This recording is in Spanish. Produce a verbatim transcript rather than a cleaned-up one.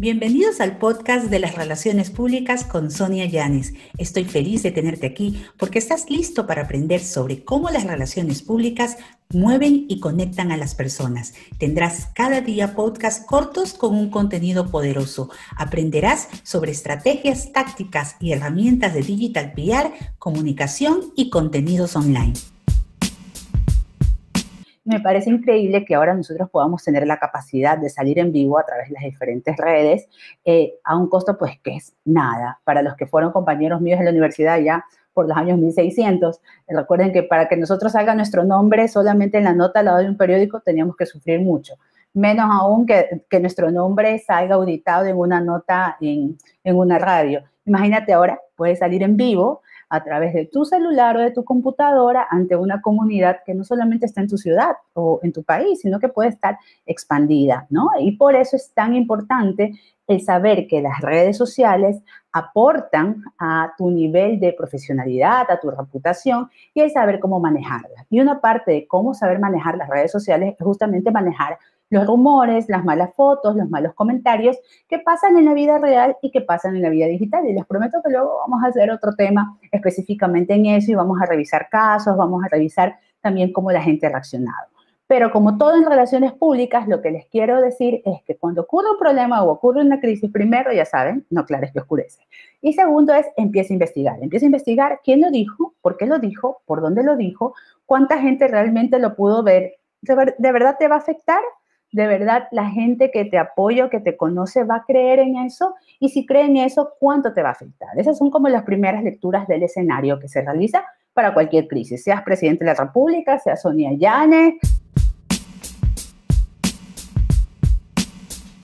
Bienvenidos al podcast de las relaciones públicas con Sonia Yanez. Estoy feliz de tenerte aquí porque estás listo para aprender sobre cómo las relaciones públicas mueven y conectan a las personas. Tendrás cada día podcasts cortos con un contenido poderoso. Aprenderás sobre estrategias, tácticas y herramientas de digital P R, comunicación y contenidos online. Me parece increíble que ahora nosotros podamos tener la capacidad de salir en vivo a través de las diferentes redes eh, a un costo, pues, que es nada. Para los que fueron compañeros míos en la universidad ya por los años mil seiscientos, recuerden que para que nosotros salga nuestro nombre solamente en la nota al lado de un periódico teníamos que sufrir mucho. Menos aún que, que nuestro nombre salga auditado en una nota en, en una radio. Imagínate ahora, puedes salir en vivo a través de tu celular o de tu computadora ante una comunidad que no solamente está en tu ciudad o en tu país, sino que puede estar expandida, ¿no? Y por eso es tan importante el saber que las redes sociales aportan a tu nivel de profesionalidad, a tu reputación y el saber cómo manejarlas. Y una parte de cómo saber manejar las redes sociales es justamente manejar los rumores, las malas fotos, los malos comentarios que pasan en la vida real y que pasan en la vida digital. Y les prometo que luego vamos a hacer otro tema específicamente en eso y vamos a revisar casos, vamos a revisar también cómo la gente ha reaccionado. Pero como todo en relaciones públicas, lo que les quiero decir es que cuando ocurre un problema o ocurre una crisis, primero, ya saben, no aclares que oscurece. Y segundo es, empieza a investigar. Empieza a investigar quién lo dijo, por qué lo dijo, por dónde lo dijo, cuánta gente realmente lo pudo ver. ¿De, ver, de verdad te va a afectar? ¿De verdad la gente que te apoya, que te conoce, va a creer en eso? Y si cree en eso, ¿cuánto te va a afectar? Esas son como las primeras lecturas del escenario que se realiza para cualquier crisis, seas presidente de la República, seas Sonia Yanez.